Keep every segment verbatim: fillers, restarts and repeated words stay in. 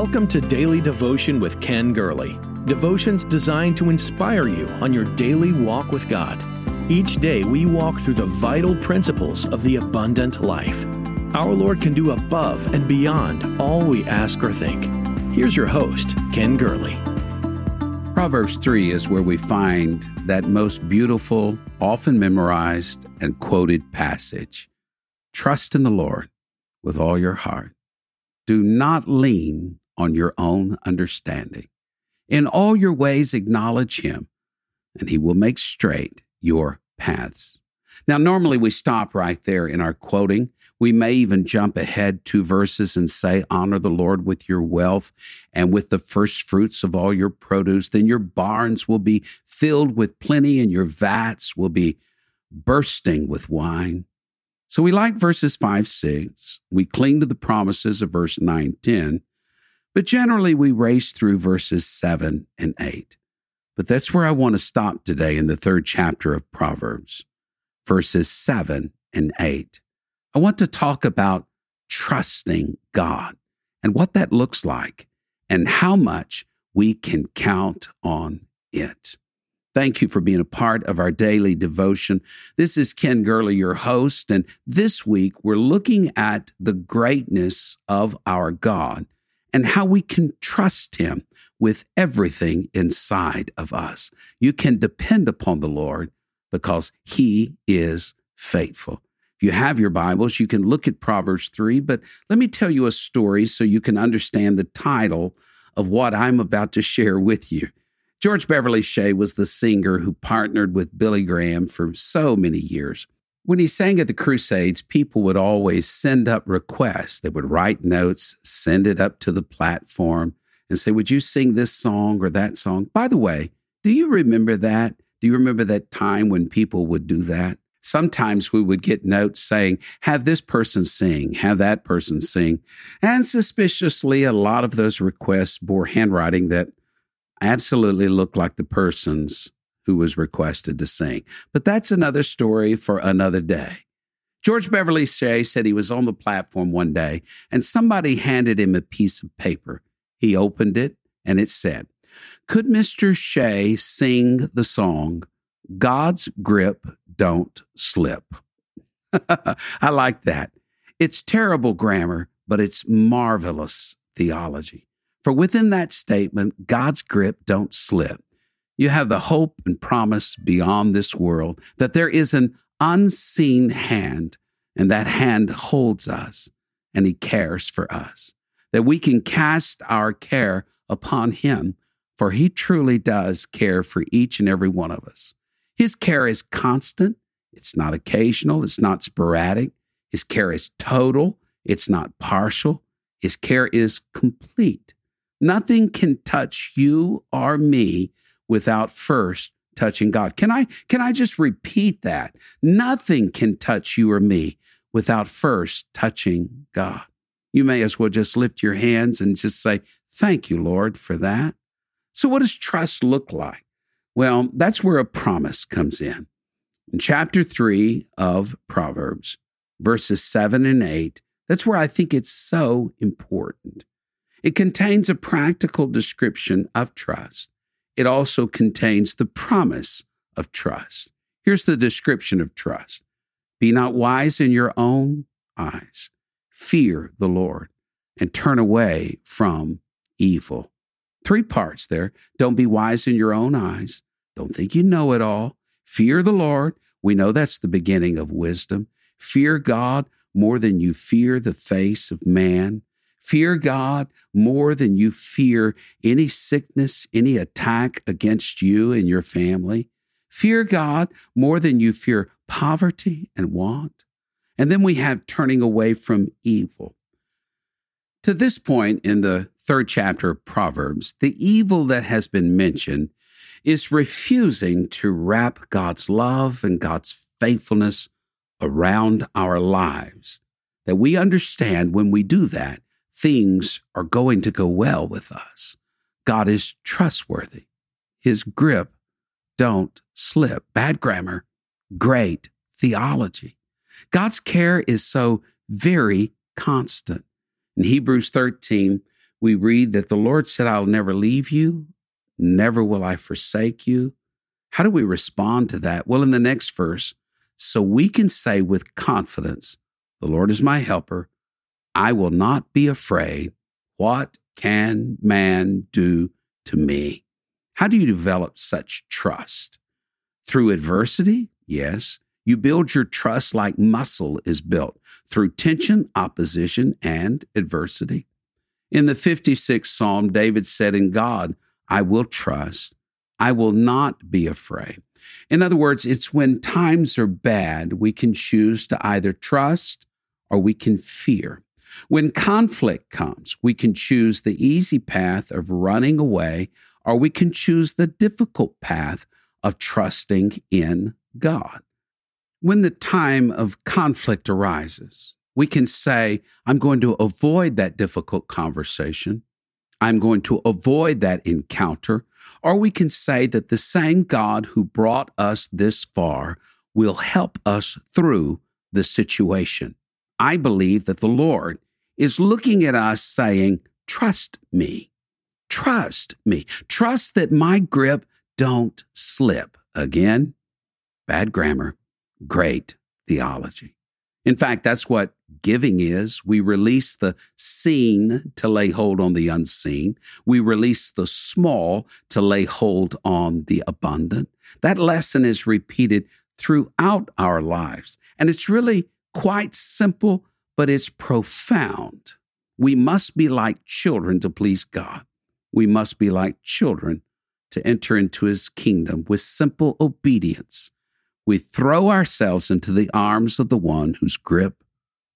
Welcome to Daily Devotion with Ken Gurley. Devotions designed to inspire you on your daily walk with God. Each day we walk through the vital principles of the abundant life. Our Lord can do above and beyond all we ask or think. Here's your host, Ken Gurley. Proverbs three is where we find that most beautiful, often memorized, and quoted passage. Trust in the Lord with all your heart. Do not lean on your own understanding. In all your ways acknowledge Him, and He will make straight your paths. Now, normally we stop right there in our quoting. We may even jump ahead two verses and say, honor the Lord with your wealth and with the first fruits of all your produce. Then your barns will be filled with plenty and your vats will be bursting with wine. So we like verses five, six. We cling to the promises of verse nine, ten. But generally we race through verses seven and eight. But that's where I want to stop today in the third chapter of Proverbs. Verses seven and eight. I want to talk about trusting God and what that looks like and how much we can count on it. Thank you for being a part of our daily devotion. This is Ken Gurley, your host, and this week we're looking at the greatness of our God and how we can trust Him with everything inside of us. You can depend upon the Lord, because He is faithful. If you have your Bibles, you can look at Proverbs three, but let me tell you a story so you can understand the title of what I'm about to share with you. George Beverly Shea was the singer who partnered with Billy Graham for so many years. When he sang at the Crusades, people would always send up requests. They would write notes, send it up to the platform, and say, would you sing this song or that song? By the way, do you remember that? Do you remember that time when people would do that? Sometimes we would get notes saying, have this person sing, have that person sing. And suspiciously, a lot of those requests bore handwriting that absolutely looked like the person's who was requested to sing. But that's another story for another day. George Beverly Shea said he was on the platform one day and somebody handed him a piece of paper. He opened it and it said, could Mister Shea sing the song, God's Grip Don't Slip? I like that. It's terrible grammar, but it's marvelous theology. For within that statement, God's grip don't slip, you have the hope and promise beyond this world that there is an unseen hand, and that hand holds us, and He cares for us, that we can cast our care upon Him, for He truly does care for each and every one of us. His care is constant. It's not occasional. It's not sporadic. His care is total. It's not partial. His care is complete. Nothing can touch you or me without first touching God. Can I, can I just repeat that? Nothing can touch you or me without first touching God. You may as well just lift your hands and just say, thank you, Lord, for that. So what does trust look like? Well, that's where a promise comes in. In chapter three of Proverbs, verses seven and eight, that's where I think it's so important. It contains a practical description of trust. It also contains the promise of trust. Here's the description of trust. Be not wise in your own eyes. Fear the Lord and turn away from evil. Three parts there. Don't be wise in your own eyes. Don't think you know it all. Fear the Lord. We know that's the beginning of wisdom. Fear God more than you fear the face of man. Fear God more than you fear any sickness, any attack against you and your family. Fear God more than you fear poverty and want. And then we have turning away from evil. To this point in the third chapter of Proverbs, the evil that has been mentioned is refusing to wrap God's love and God's faithfulness around our lives. That we understand when we do that, things are going to go well with us. God is trustworthy. His grip don't slip. Bad grammar, great theology. God's care is so very constant. In Hebrews thirteen, we read that the Lord said, I'll never leave you, never will I forsake you. How do we respond to that? Well, in the next verse, so we can say with confidence, the Lord is my helper. I will not be afraid. What can man do to me? How do you develop such trust? Through adversity? Yes. You build your trust like muscle is built, through tension, opposition, and adversity. In the fifty-sixth Psalm, David said, in God, I will trust. I will not be afraid. In other words, it's when times are bad, we can choose to either trust or we can fear. When conflict comes, we can choose the easy path of running away, or we can choose the difficult path of trusting in God. When the time of conflict arises, we can say, I'm going to avoid that difficult conversation. I'm going to avoid that encounter. Or we can say that the same God who brought us this far will help us through the situation. I believe that the Lord is looking at us saying, trust me, trust me, trust that my grip don't slip. Again, bad grammar, great theology. In fact, that's what giving is. We release the seen to lay hold on the unseen. We release the small to lay hold on the abundant. That lesson is repeated throughout our lives. And it's really quite simple, but it's profound. We must be like children to please God. We must be like children to enter into His kingdom with simple obedience. We throw ourselves into the arms of the one whose grip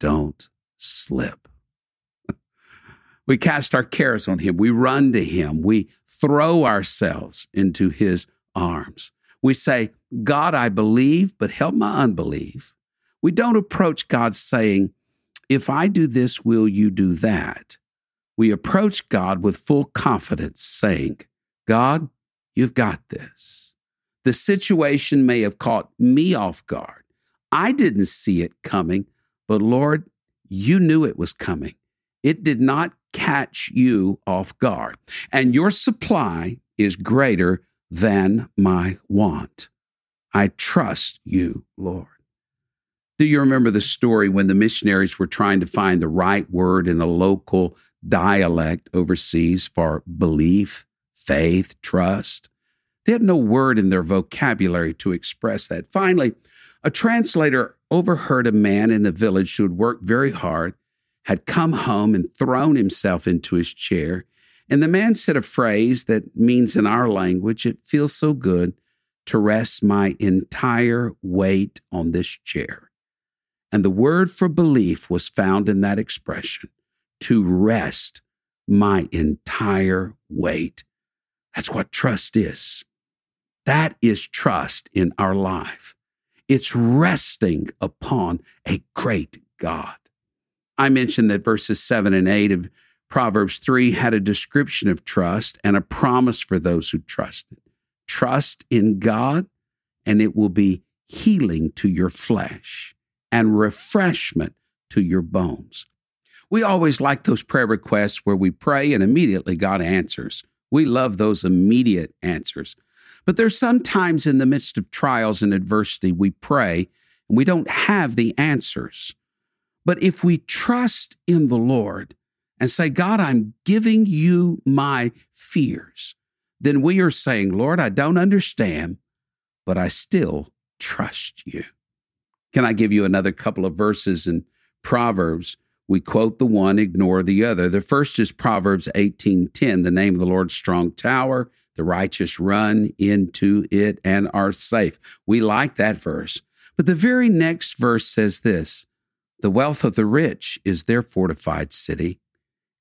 don't slip. We cast our cares on Him. We run to Him. We throw ourselves into His arms. We say, God, I believe, but help my unbelief. We don't approach God saying, if I do this, will you do that? We approach God with full confidence saying, God, you've got this. The situation may have caught me off guard. I didn't see it coming, but Lord, you knew it was coming. It did not catch you off guard, and your supply is greater than my want. I trust you, Lord. Do you remember the story when the missionaries were trying to find the right word in a local dialect overseas for belief, faith, trust? They had no word in their vocabulary to express that. Finally, a translator overheard a man in the village who had worked very hard, had come home and thrown himself into his chair. And the man said a phrase that means in our language, it feels so good to rest my entire weight on this chair. And the word for belief was found in that expression, to rest my entire weight. That's what trust is. That is trust in our life. It's resting upon a great God. I mentioned that verses seven and eight of Proverbs three had a description of trust and a promise for those who trusted. Trust in God, and it will be healing to your flesh and refreshment to your bones. We always like those prayer requests where we pray and immediately God answers. We love those immediate answers. But there's sometimes in the midst of trials and adversity, we pray and we don't have the answers. But if we trust in the Lord and say, God, I'm giving you my fears, then we are saying, Lord, I don't understand, but I still trust you. Can I give you another couple of verses in Proverbs? We quote the one, ignore the other. The first is Proverbs eighteen ten, the name of the Lord's strong tower. The righteous run into it and are safe. We like that verse. But the very next verse says this, the wealth of the rich is their fortified city,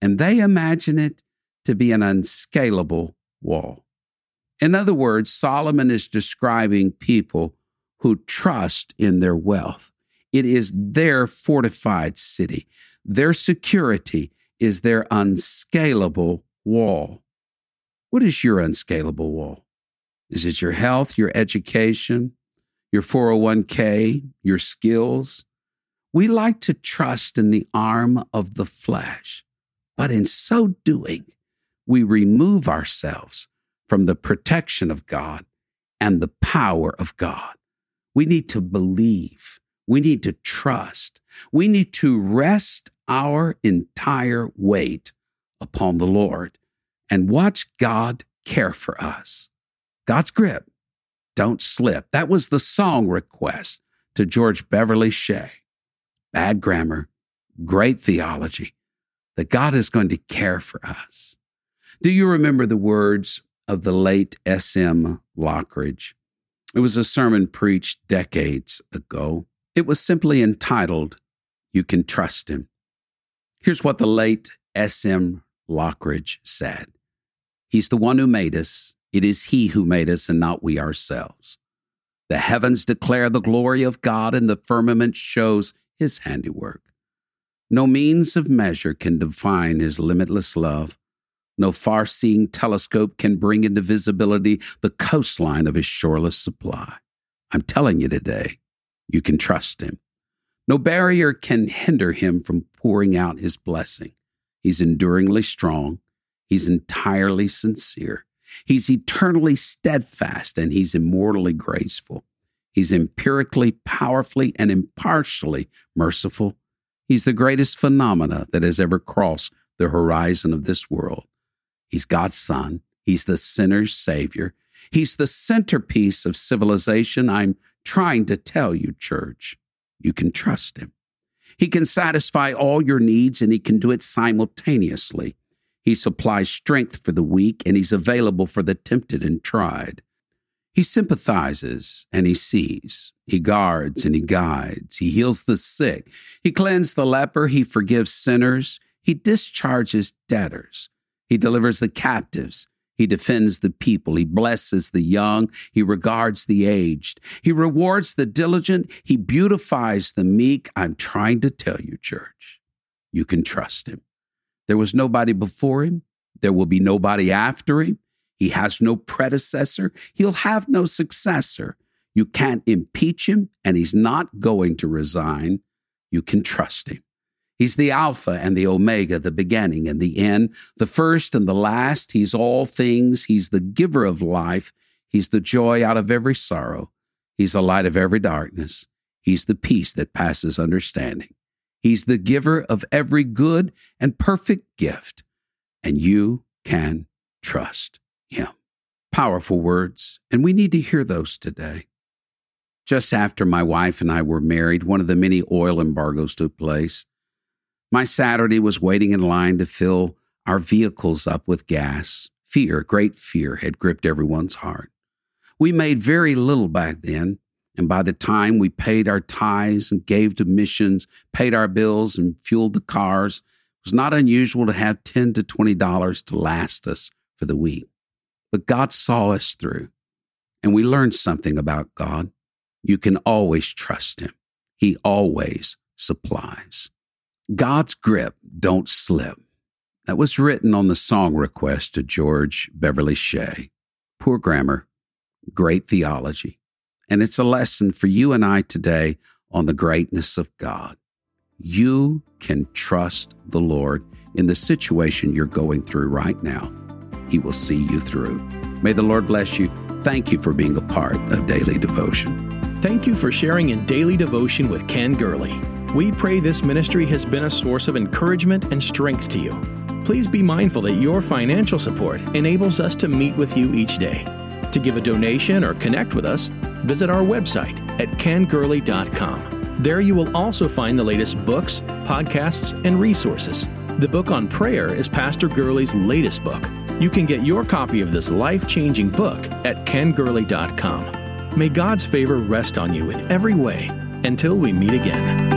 and they imagine it to be an unscalable wall. In other words, Solomon is describing people who trust in their wealth. It is their fortified city. Their security is their unscalable wall. What is your unscalable wall? Is it your health, your education, your four oh one k, your skills? We like to trust in the arm of the flesh. But in so doing, we remove ourselves from the protection of God and the power of God. We need to believe. We need to trust. We need to rest our entire weight upon the Lord and watch God care for us. God's grip, don't slip. That was the song request to George Beverly Shea. Bad grammar, great theology, that God is going to care for us. Do you remember the words of the late S M Lockridge? It was a sermon preached decades ago. It was simply entitled, "You Can Trust Him." Here's what the late S M Lockridge said. He's the one who made us. It is He who made us and not we ourselves. The heavens declare the glory of God and the firmament shows His handiwork. No means of measure can define His limitless love. No far-seeing telescope can bring into visibility the coastline of His shoreless supply. I'm telling you today, you can trust Him. No barrier can hinder Him from pouring out His blessing. He's enduringly strong. He's entirely sincere. He's eternally steadfast, and He's immortally graceful. He's empirically, powerfully, and impartially merciful. He's the greatest phenomena that has ever crossed the horizon of this world. He's God's Son. He's the sinner's Savior. He's the centerpiece of civilization. I'm trying to tell you, church, you can trust Him. He can satisfy all your needs, and He can do it simultaneously. He supplies strength for the weak, and He's available for the tempted and tried. He sympathizes and He sees. He guards and He guides. He heals the sick. He cleanses the leper. He forgives sinners. He discharges debtors. He delivers the captives. He defends the people. He blesses the young. He regards the aged. He rewards the diligent. He beautifies the meek. I'm trying to tell you, church, you can trust Him. There was nobody before Him. There will be nobody after Him. He has no predecessor. He'll have no successor. You can't impeach Him, and He's not going to resign. You can trust Him. He's the Alpha and the Omega, the beginning and the end, the first and the last. He's all things. He's the giver of life. He's the joy out of every sorrow. He's the light of every darkness. He's the peace that passes understanding. He's the giver of every good and perfect gift, and you can trust Him. Powerful words, and we need to hear those today. Just after my wife and I were married, one of the many oil embargoes took place. My Saturday was waiting in line to fill our vehicles up with gas. Fear, great fear, had gripped everyone's heart. We made very little back then, and by the time we paid our tithes and gave to missions, paid our bills and fueled the cars, it was not unusual to have ten dollars to twenty dollars to last us for the week. But God saw us through, and we learned something about God. You can always trust Him. He always supplies. God's grip, don't slip. That was written on the song request to George Beverly Shea. Poor grammar, great theology. And it's a lesson for you and I today on the greatness of God. You can trust the Lord in the situation you're going through right now. He will see you through. May the Lord bless you. Thank you for being a part of Daily Devotion. Thank you for sharing in Daily Devotion with Ken Gurley. We pray this ministry has been a source of encouragement and strength to you. Please be mindful that your financial support enables us to meet with you each day. To give a donation or connect with us, visit our website at ken gurley dot com. There you will also find the latest books, podcasts, and resources. The book on prayer is Pastor Gurley's latest book. You can get your copy of this life-changing book at ken gurley dot com. May God's favor rest on you in every way until we meet again.